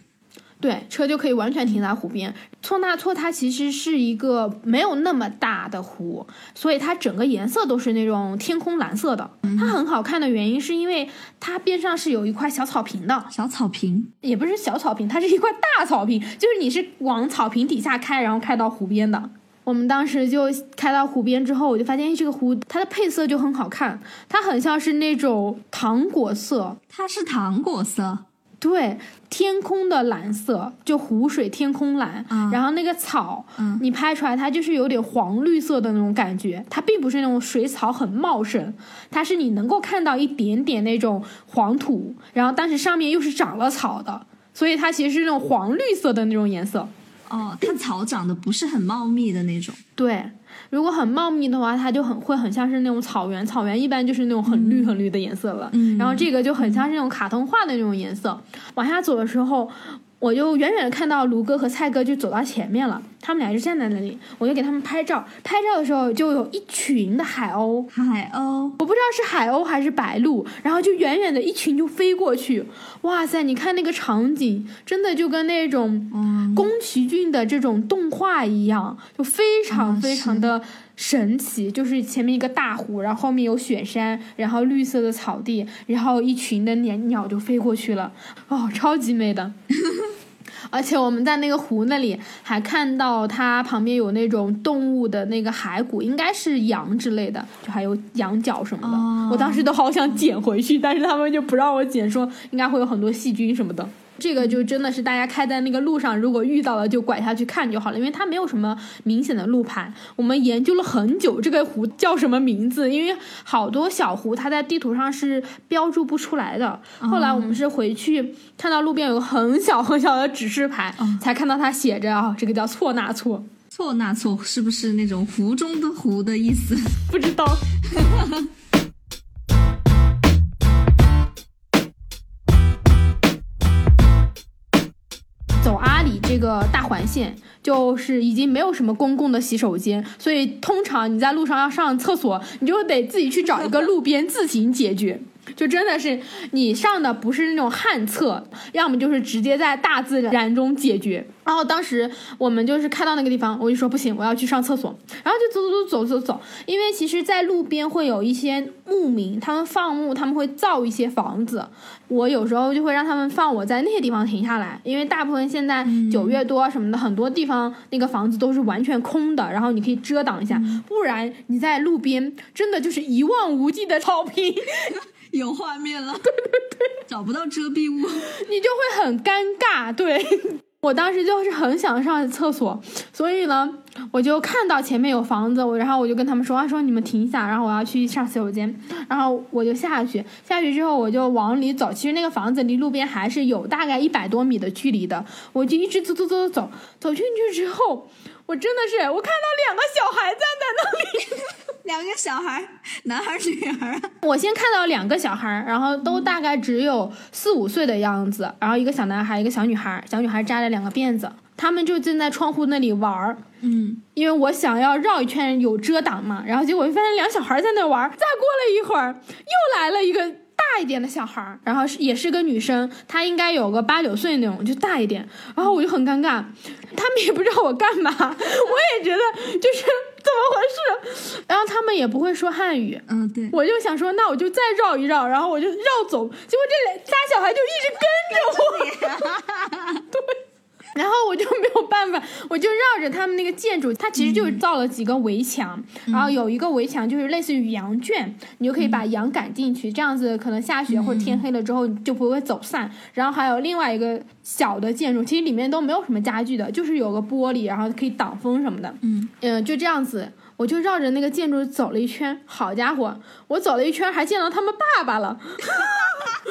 对，车就可以完全停在湖边。措纳措它其实是一个没有那么大的湖，所以它整个颜色都是那种天空蓝色的。它很好看的原因是因为它边上是有一块小草坪的。小草坪？也不是小草坪，它是一块大草坪，就是你是往草坪底下开，然后开到湖边的。我们当时就开到湖边之后，我就发现这个湖它的配色就很好看，它很像是那种糖果色。它是糖果色？对，天空的蓝色，就湖水天空蓝，然后那个草，你拍出来它就是有点黄绿色的那种感觉，它并不是那种水草很茂盛，它是你能够看到一点点那种黄土，然后但是上面又是长了草的，所以它其实是那种黄绿色的那种颜色。哦，它草长得不是很茂密的那种。对，如果很茂密的话，它就会很像是那种草原，草原一般就是那种很绿很绿的颜色了。然后这个就很像是那种卡通画的那种颜色。往下走的时候，我就远远的看到卢哥和蔡哥就走到前面了，他们俩就站在那里，我就给他们拍照。拍照的时候就有一群的海鸥，我不知道是海鸥还是白鹭，然后就远远的一群就飞过去。哇塞，你看那个场景真的就跟那种宫崎骏的这种动画一样，就非常非常的神奇，就是前面一个大湖，然后后面有雪山，然后绿色的草地，然后一群的鸟就飞过去了，哦，超级美的。而且我们在那个湖那里还看到它旁边有那种动物的那个骸骨，应该是羊之类的，就还有羊角什么的。我当时都好想捡回去，但是他们就不让我捡，说应该会有很多细菌什么的。这个就真的是大家开在那个路上，如果遇到了就拐下去看就好了，因为它没有什么明显的路牌。我们研究了很久这个湖叫什么名字，因为好多小湖它在地图上是标注不出来的。后来我们是回去看到路边有个很小很小的指示牌，才看到它写着这个叫措纳措。措纳措是不是那种湖中的湖的意思？不知道。这个大环线就是已经没有什么公共的洗手间，所以通常你在路上要上厕所，你就得自己去找一个路边自行解决。就真的是你上的不是那种旱厕，要么就是直接在大自然中解决。然后当时我们就是开到那个地方，我就说不行，我要去上厕所，然后就走，因为其实在路边会有一些牧民，他们放牧，他们会造一些房子，我有时候就会让他们放我在那些地方停下来，因为大部分现在9月多什么的，很多地方那个房子都是完全空的，然后你可以遮挡一下，不然你在路边真的就是一望无际的草坪。有画面了，对，找不到遮蔽物，你就会很尴尬。对，我当时就是很想上厕所，所以呢，我就看到前面有房子，然后我就跟他们说你们停一下，然后我要去上洗手间，然后我就下去之后我就往里走，其实那个房子离路边还是有大概100多米的距离的，我就一直走进去之后，我真的是我看到2个小孩站在那里。2个小孩，男孩女孩啊？我先看到2个小孩，然后都大概只有4-5岁的样子，然后一个小男孩一个小女孩，小女孩扎了2个辫子，他们就正在窗户那里玩。因为我想要绕一圈有遮挡嘛，然后结果就发现2小孩在那玩。再过了一会儿又来了一个大一点的小孩，然后也是个女生，她应该有个8-9岁那种，就大一点。然后我就很尴尬，他们也不知道我干嘛，我也觉得就是怎么回事，然后他们也不会说汉语。对，我就想说那我就再绕一绕，然后我就绕走，结果这俩小孩就一直跟着我。对，然后我就没有办法，我就绕着他们那个建筑，它其实就是造了几个围墙，然后有一个围墙就是类似于羊圈，你就可以把羊赶进去，这样子可能下雪或者天黑了之后就不会走散。然后还有另外一个小的建筑，其实里面都没有什么家具的，就是有个玻璃，然后可以挡风什么的。就这样子我就绕着那个建筑走了一圈，好家伙，我走了一圈还见到他们爸爸了。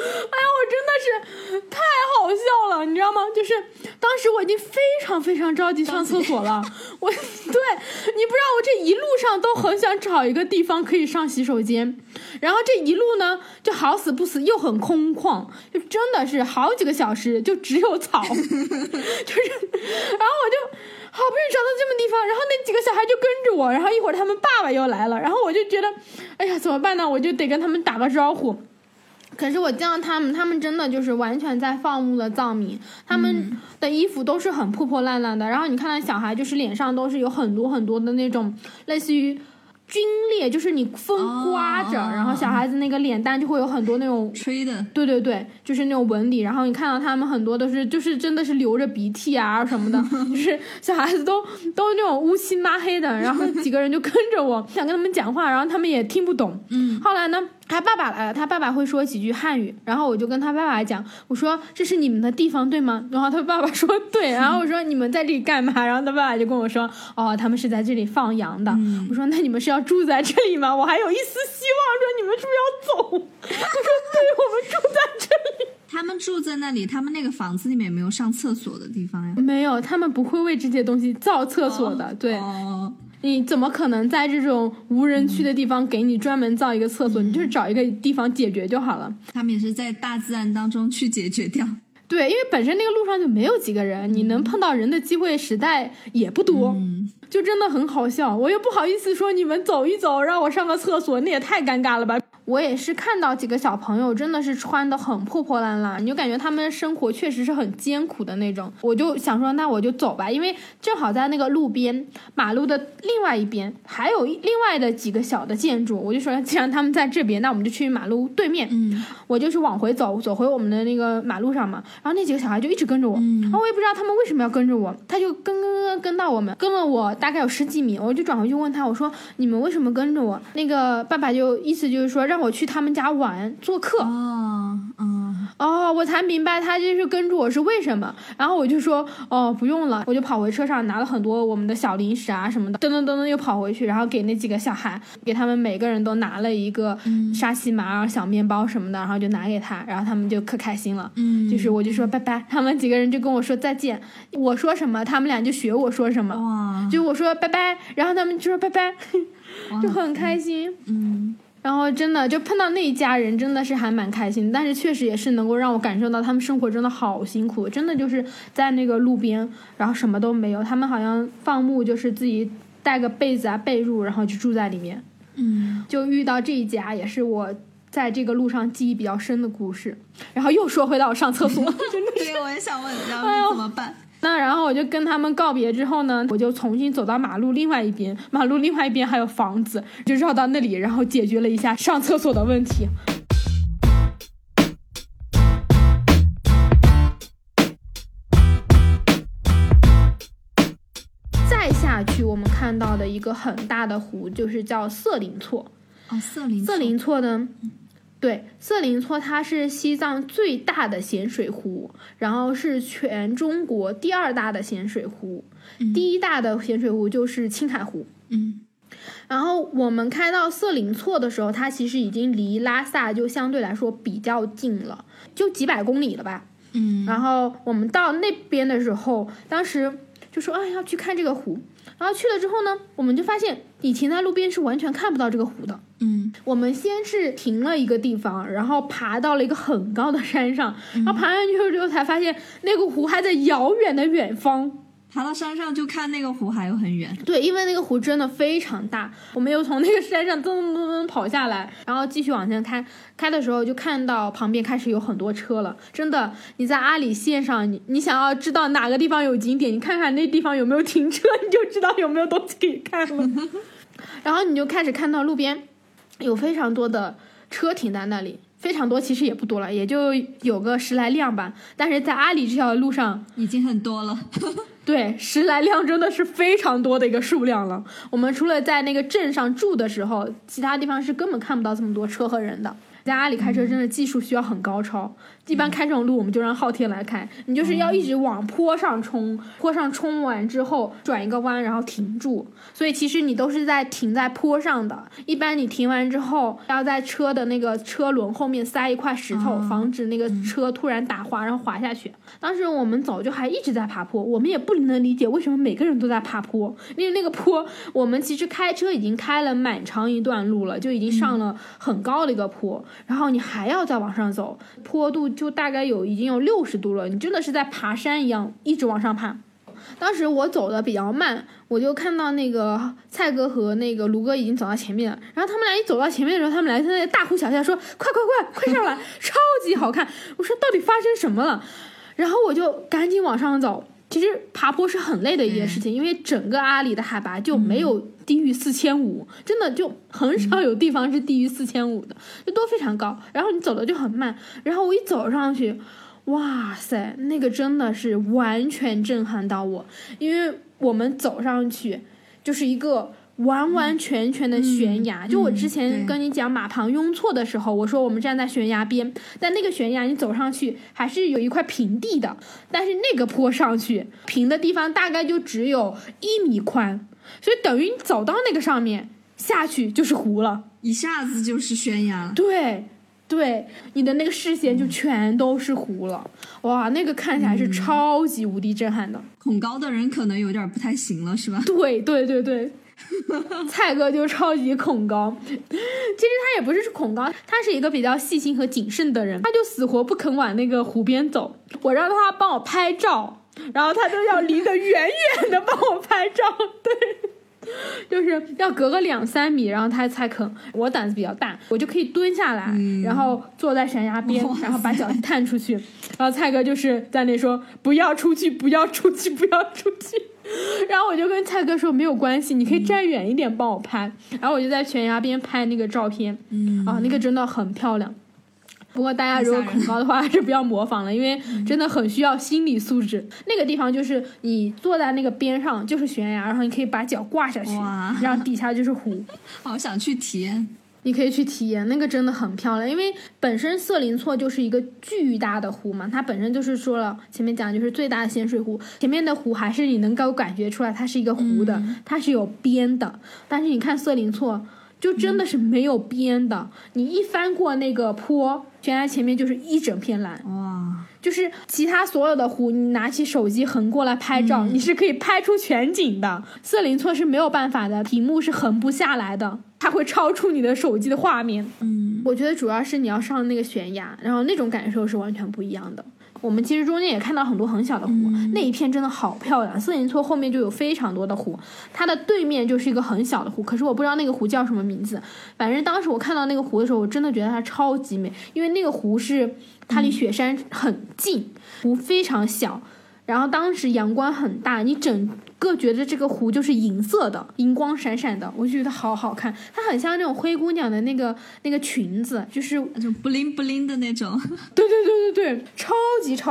哎呀，我真的是太好笑了，你知道吗？就是当时我已经非常非常着急上厕所了，我对你不知道，我这一路上都很想找一个地方可以上洗手间，然后这一路呢就好死不死又很空旷，就真的是好几个小时就只有草，就是，然后我就好不容易找到这么地方，然后那几个小孩就跟着我，然后一会儿他们爸爸又来了，然后我就觉得哎呀怎么办呢，我就得跟他们打个招呼。可是我见到他们真的就是完全在放牧了藏民，他们的衣服都是很破破烂烂的，然后你看到小孩就是脸上都是有很多很多的那种类似于皲裂，就是你风刮着，然后小孩子那个脸蛋就会有很多那种吹的，对对对，就是那种纹理。然后你看到他们很多都是就是真的是流着鼻涕啊什么的，就是小孩子都那种乌漆抹黑的。然后几个人就跟着我想跟他们讲话，然后他们也听不懂。后来呢，他爸爸来了，他爸爸会说几句汉语，然后我就跟他爸爸讲，我说这是你们的地方对吗？然后他爸爸说对，然后我说你们在这里干嘛？然后他爸爸就跟我说，哦，他们是在这里放羊的。我说那你们是要住在这里吗？我还有一丝希望，说你们是不是要走？我说对，我们住在这里。他们住在那里，他们那个房子里面没有上厕所的地方呀？没有，他们不会为这些东西造厕所的。对。你怎么可能在这种无人区的地方给你专门造一个厕所？你就是找一个地方解决就好了。他们也是在大自然当中去解决掉。对，因为本身那个路上就没有几个人，你能碰到人的机会实在也不多。就真的很好笑，我又不好意思说你们走一走让我上个厕所，那也太尴尬了吧。我也是看到几个小朋友真的是穿得很破破烂烂，你就感觉他们生活确实是很艰苦的那种。我就想说那我就走吧，因为正好在那个路边马路的另外一边还有另外的几个小的建筑，我就说既然他们在这边，那我们就去马路对面。我就是往回走回我们的那个马路上嘛，然后那几个小孩就一直跟着我，然后我也不知道他们为什么要跟着我，他就跟到我们，跟了我大概有10几米，我就转回去问他，我说你们为什么跟着我？那个爸爸就意思就是说让我去他们家玩做客。我才明白他就是跟着我是为什么。然后我就说不用了，我就跑回车上拿了很多我们的小零食啊什么的，噔噔噔噔又跑回去，然后给那几个小孩，给他们每个人都拿了一个沙琪玛小面包什么的，然后就拿给他，然后他们就可开心了。就是我就说拜拜，他们几个人就跟我说再见，我说什么他们俩就学我说什么。就我说拜拜，然后他们就说拜拜，就很开心。然后真的就碰到那一家人真的是还蛮开心，但是确实也是能够让我感受到他们生活真的好辛苦，真的就是在那个路边，然后什么都没有，他们好像放牧就是自己带个被子啊被褥，然后就住在里面。就遇到这一家也是我在这个路上记忆比较深的故事。然后又说回到我上厕所真的是对，我也想问然后怎么办。那然后我就跟他们告别之后呢，我就重新走到马路另外一边，马路另外一边还有房子，就绕到那里，然后解决了一下上厕所的问题。再下去我们看到的一个很大的湖就是叫色林措。色林措呢，对，色林措它是西藏最大的咸水湖，然后是全中国第2大的咸水湖。第1大的咸水湖就是青海湖。然后我们开到色林措的时候，它其实已经离拉萨就相对来说比较近了，就几百公里了吧。然后我们到那边的时候，当时就说要去看这个湖，然后去了之后呢，我们就发现你停在路边是完全看不到这个湖的。我们先是停了一个地方，然后爬到了一个很高的山上，然后爬上去之后才发现那个湖还在遥远的远方。爬到山上就看那个湖还有很远。对，因为那个湖真的非常大。我们又从那个山上噔噔噔跑下来，然后继续往前开的时候就看到旁边开始有很多车了。真的，你在阿里线上，你想要知道哪个地方有景点，你看看那地方有没有停车，你就知道有没有东西可以看了。然后你就开始看到路边有非常多的车停在那里，非常多，其实也不多了，也就有个10来辆吧。但是在阿里这条路上已经很多了。对，10来辆真的是非常多的一个数量了。我们除了在那个镇上住的时候，其他地方是根本看不到这么多车和人的。在阿里开车真的技术需要很高超，一般开这种路我们就让昊天来开，你就是要一直往坡上冲，坡上冲完之后转一个弯然后停住，所以其实你都是在停在坡上的，一般你停完之后要在车的那个车轮后面塞一块石头，防止那个车突然打滑然后滑下去。当时我们走就还一直在爬坡，我们也不能理解为什么每个人都在爬坡，因为那个坡我们其实开车已经开了蛮长一段路了，就已经上了很高的一个坡，然后你还要再往上走，坡度就大概已经有60度了，你真的是在爬山一样一直往上爬。当时我走的比较慢，我就看到那个蔡哥和那个卢哥已经走到前面了，然后他们俩一走到前面的时候，他们俩在那大呼小叫说快上来超级好看，我说到底发生什么了，然后我就赶紧往上走。其实爬坡是很累的一件事情，因为整个阿里的海拔就没有低于4500，真的就很少有地方是低于4500的，就都非常高，然后你走的就很慢，然后我一走上去，哇塞，那个真的是完全震撼到我，因为我们走上去就是一个完完全全的悬崖，就我之前跟你讲马旁雍错的时候，我说我们站在悬崖边，但那个悬崖你走上去还是有一块平地的，但是那个坡上去平的地方大概就只有1米宽，所以等于你走到那个上面下去就是湖了，一下子就是悬崖，对，你的那个视线就全都是湖了，哇，那个看起来是超级无敌震撼的，恐高的人可能有点不太行了是吧？对蔡哥就超级恐高，其实他也不是恐高，他是一个比较细心和谨慎的人，他就死活不肯往那个湖边走，我让他帮我拍照，然后他就要离得远远的帮我拍照，对，就是要隔个2-3米，然后他才肯。我胆子比较大，我就可以蹲下来，然后坐在悬崖边，然后把脚探出去，然后蔡哥就是在那说不要出去，然后我就跟蔡哥说没有关系，你可以站远一点帮我拍，然后我就在悬崖边拍那个照片，那个真的很漂亮。不过大家如果恐高的话还是不要模仿了，因为真的很需要心理素质。那个地方就是你坐在那个边上就是悬崖，然后你可以把脚挂下去，然后底下就是湖，好想去体验。你可以去体验，那个真的很漂亮，因为本身瑟林措就是一个巨大的湖嘛，它本身就是说了前面讲就是最大的咸水湖，前面的湖还是你能够感觉出来它是一个湖的，它是有边的，但是你看瑟林措就真的是没有边的，你一翻过那个坡，悬崖前面就是一整片蓝，哇！就是其他所有的湖，你拿起手机横过来拍照，你是可以拍出全景的。瑟林措是没有办法的，屏幕是横不下来的，它会超出你的手机的画面。我觉得主要是你要上那个悬崖，然后那种感受是完全不一样的。我们其实中间也看到很多很小的湖，那一片真的好漂亮。瑟林措后面就有非常多的湖，它的对面就是一个很小的湖，可是我不知道那个湖叫什么名字，反正当时我看到那个湖的时候我真的觉得它超级美，因为那个湖是它离雪山很近，湖非常小，然后当时阳光很大，你整个觉得这个湖就是银色的，银光闪闪的，我就觉得好好看，它很像那种灰姑娘的那个裙子，就是那种 bling bling 的那种，对，超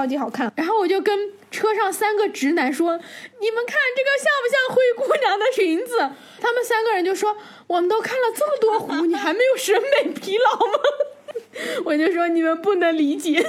级好看。然后我就跟车上3个直男说，你们看这个像不像灰姑娘的裙子，他们3个人就说我们都看了这么多湖你还没有审美疲劳吗？我就说你们不能理解。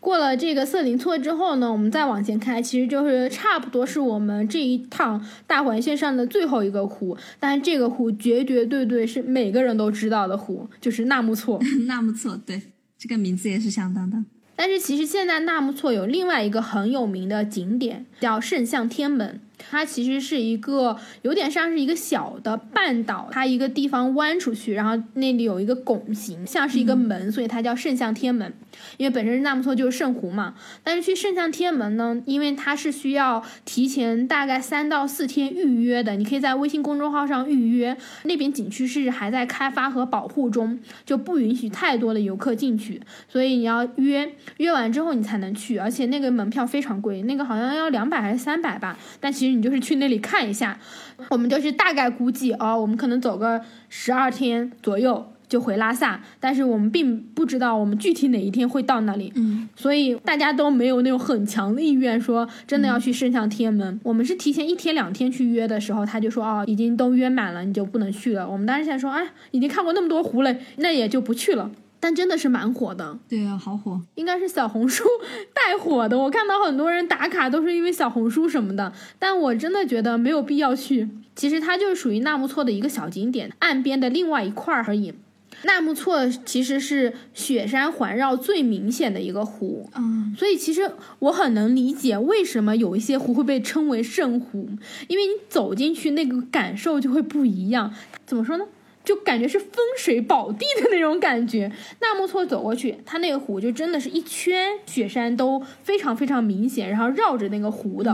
过了这个瑟林措之后呢，我们再往前开，其实就是差不多是我们这一趟大环线上的最后一个湖，但这个湖绝对是每个人都知道的湖，就是纳木错。纳木错，对，这个名字也是相当的。但是其实现在纳木错有另外一个很有名的景点叫圣象天门，它其实是一个有点像是一个小的半岛，它一个地方弯出去，然后那里有一个拱形像是一个门，所以它叫圣象天门。因为本身纳木错就是圣湖嘛，但是去圣象天门呢，因为它是需要提前大概3到4天预约的，你可以在微信公众号上预约，那边景区是还在开发和保护中，就不允许太多的游客进去，所以你要约完之后你才能去，而且那个门票非常贵，那个好像要200还是300吧，但其实你就是去那里看一下。我们就是大概估计我们可能走个12天左右就回拉萨，但是我们并不知道我们具体哪一天会到那里，所以大家都没有那种很强的意愿说真的要去伸向天安门。我们是提前一天两天去约的时候，他就说哦，已经都约满了，你就不能去了。我们当时想说哎，已经看过那么多湖了，那也就不去了。但真的是蛮火的，对啊，好火，应该是小红书带火的。我看到很多人打卡都是因为小红书什么的，但我真的觉得没有必要去。其实它就是属于纳木错的一个小景点，岸边的另外一块而已。纳木错其实是雪山环绕最明显的一个湖，所以其实我很能理解为什么有一些湖会被称为圣湖，因为你走进去那个感受就会不一样。怎么说呢？就感觉是风水宝地的那种感觉。纳木错走过去，它那个湖就真的是一圈雪山都非常非常明显，然后绕着那个湖的，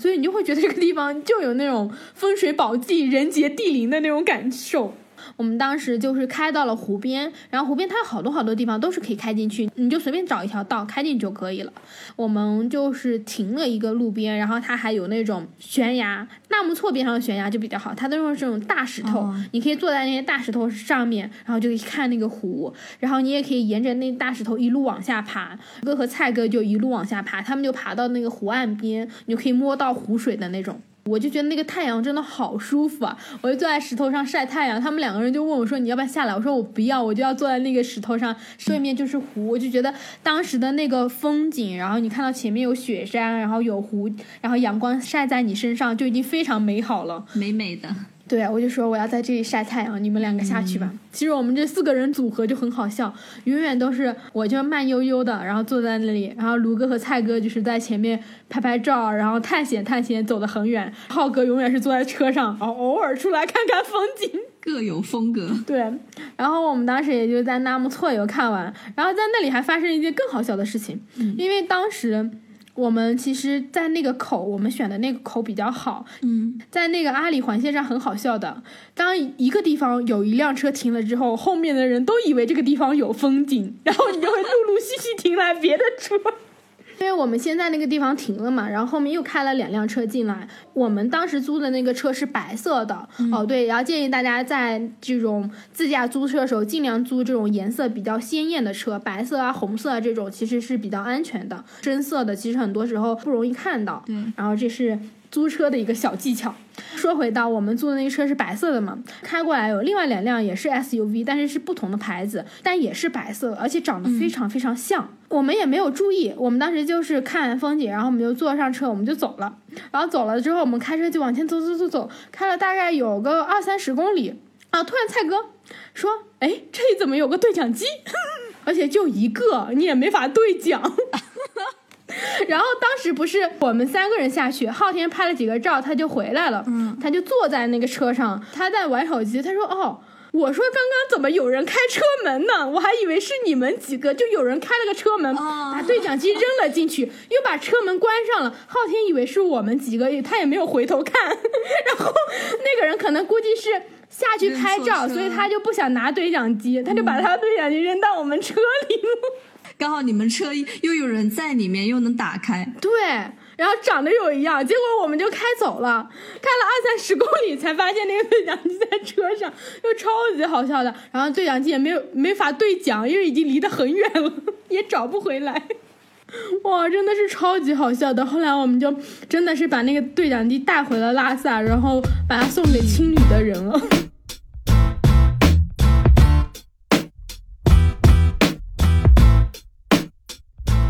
所以你就会觉得这个地方就有那种风水宝地人杰地灵的那种感受。我们当时就是开到了湖边，然后湖边它有好多好多地方都是可以开进去，你就随便找一条道开进去就可以了。我们就是停了一个路边，然后它还有那种悬崖，纳木错边上的悬崖就比较好，它都是这种大石头，你可以坐在那些大石头上面，然后就可以看那个湖，然后你也可以沿着那大石头一路往下爬。哥和蔡哥就一路往下爬，他们就爬到那个湖岸边，你就可以摸到湖水的那种。我就觉得那个太阳真的好舒服啊！我就坐在石头上晒太阳，他们两个人就问我说你要不要下来，我说我不要，我就要坐在那个石头上，对面就是湖。我就觉得当时的那个风景，然后你看到前面有雪山，然后有湖，然后阳光晒在你身上，就已经非常美好了，美美的。对啊，我就说我要在这里晒太阳，你们两个下去吧。其实我们这四个人组合就很好笑，永远都是我就慢悠悠的，然后坐在那里，然后卢哥和蔡哥就是在前面拍拍照，然后探险探险，走得很远。浩哥永远是坐在车上，然后偶尔出来看看风景，各有风格。对，然后我们当时也就在纳木错游看完，然后在那里还发生一件更好笑的事情，因为当时我们其实在那个口，我们选的那个口比较好，在那个阿里环线上很好笑的，当一个地方有一辆车停了之后，后面的人都以为这个地方有风景，然后你就会陆陆续续停来别的车。因为我们现在那个地方停了嘛，然后后面又开了两辆车进来。我们当时租的那个车是白色的，哦对，然后建议大家在这种自驾租车的时候尽量租这种颜色比较鲜艳的车，白色啊红色啊这种其实是比较安全的，深色的其实很多时候不容易看到。对，然后这是租车的一个小技巧。说回到我们租的那个车是白色的嘛，开过来有另外两辆也是 SUV， 但是是不同的牌子，但也是白色，而且长得非常非常像。我们也没有注意，我们当时就是看风景，然后我们就坐上车，我们就走了。然后走了之后，我们开车就往前走，开了大概有个20-30公里啊，突然蔡哥说哎，这里怎么有个对讲机而且就一个，你也没法对讲然后当时不是我们三个人下去，昊天拍了几个照他就回来了，他就坐在那个车上，他在玩手机。他说哦，我说刚刚怎么有人开车门呢，我还以为是你们几个，就有人开了个车门，把对讲机扔了进去，又把车门关上了。昊天以为是我们几个，他也没有回头看然后那个人可能估计是下去拍照，所以他就不想拿对讲机，他就把他对讲机扔到我们车里刚好你们车又有人在里面，又能打开，对，然后长得又一样，结果我们就开走了，开了20-30公里才发现那个对讲机在车上，又超级好笑的。然后对讲机也没法对讲，因为已经离得很远了，也找不回来。哇，真的是超级好笑的。后来我们就真的是把那个对讲机带回了拉萨，然后把它送给青旅的人了。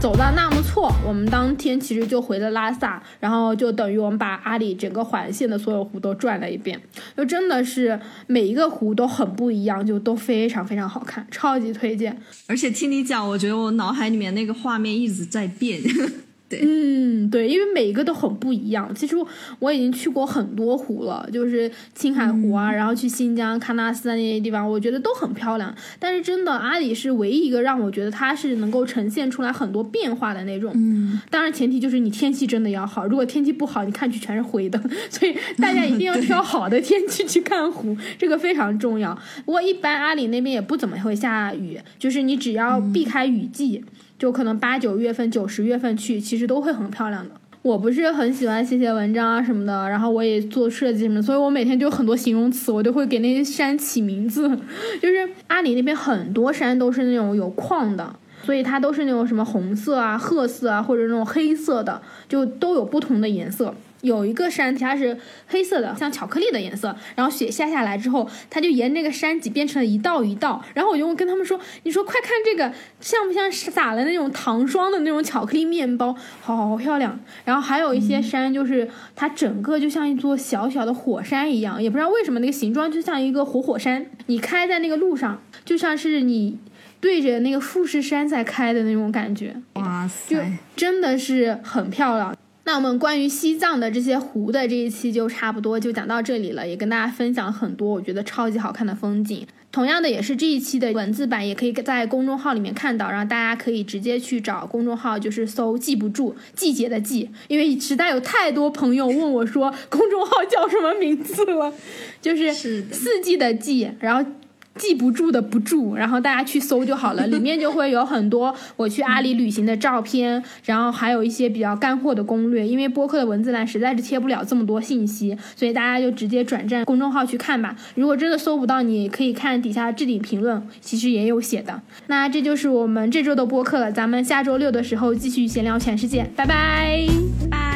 走到纳木错，我们当天其实就回了拉萨，然后就等于我们把阿里整个环线的所有湖都转了一遍，就真的是每一个湖都很不一样，就都非常非常好看，超级推荐。而且听你讲，我觉得我脑海里面那个画面一直在变对，对，因为每一个都很不一样。其实我已经去过很多湖了，就是青海湖啊，然后去新疆喀纳斯那些地方，我觉得都很漂亮。但是真的阿里是唯一一个让我觉得它是能够呈现出来很多变化的那种。当然前提就是你天气真的要好，如果天气不好，你看去全是灰的。所以大家一定要挑好的天气去看湖，这个非常重要。不过一般阿里那边也不怎么会下雨，就是你只要避开雨季。就可能8、9月份、9、10月份去，其实都会很漂亮的。我不是很喜欢写写文章啊什么的，然后我也做设计什么的，所以我每天就有很多形容词，我就会给那些山起名字。就是阿里那边很多山都是那种有矿的，所以它都是那种什么红色啊、褐色啊，或者那种黑色的，就都有不同的颜色。有一个山它是黑色的，像巧克力的颜色，然后雪下下来之后，它就沿那个山脊变成了一道一道，然后我就跟他们说，你说快看这个像不像撒了那种糖霜的那种巧克力面包，好漂亮。然后还有一些山就是它整个就像一座小小的火山一样，也不知道为什么那个形状就像一个火山，你开在那个路上就像是你对着那个富士山在开的那种感觉。哇塞，就真的是很漂亮。那我们关于西藏的这些湖的这一期就差不多就讲到这里了，也跟大家分享很多我觉得超级好看的风景。同样的也是这一期的文字版也可以在公众号里面看到，然后大家可以直接去找公众号，就是搜记不住季节的季，因为实在有太多朋友问我说公众号叫什么名字了，就是四季的季，然后记不住的不住，然后大家去搜就好了，里面就会有很多我去阿里旅行的照片，然后还有一些比较干货的攻略，因为播客的文字栏实在是贴不了这么多信息，所以大家就直接转战公众号去看吧。如果真的搜不到，你可以看底下置顶评论，其实也有写的。那这就是我们这周的播客了，咱们下周6的时候继续闲聊全世界，拜拜。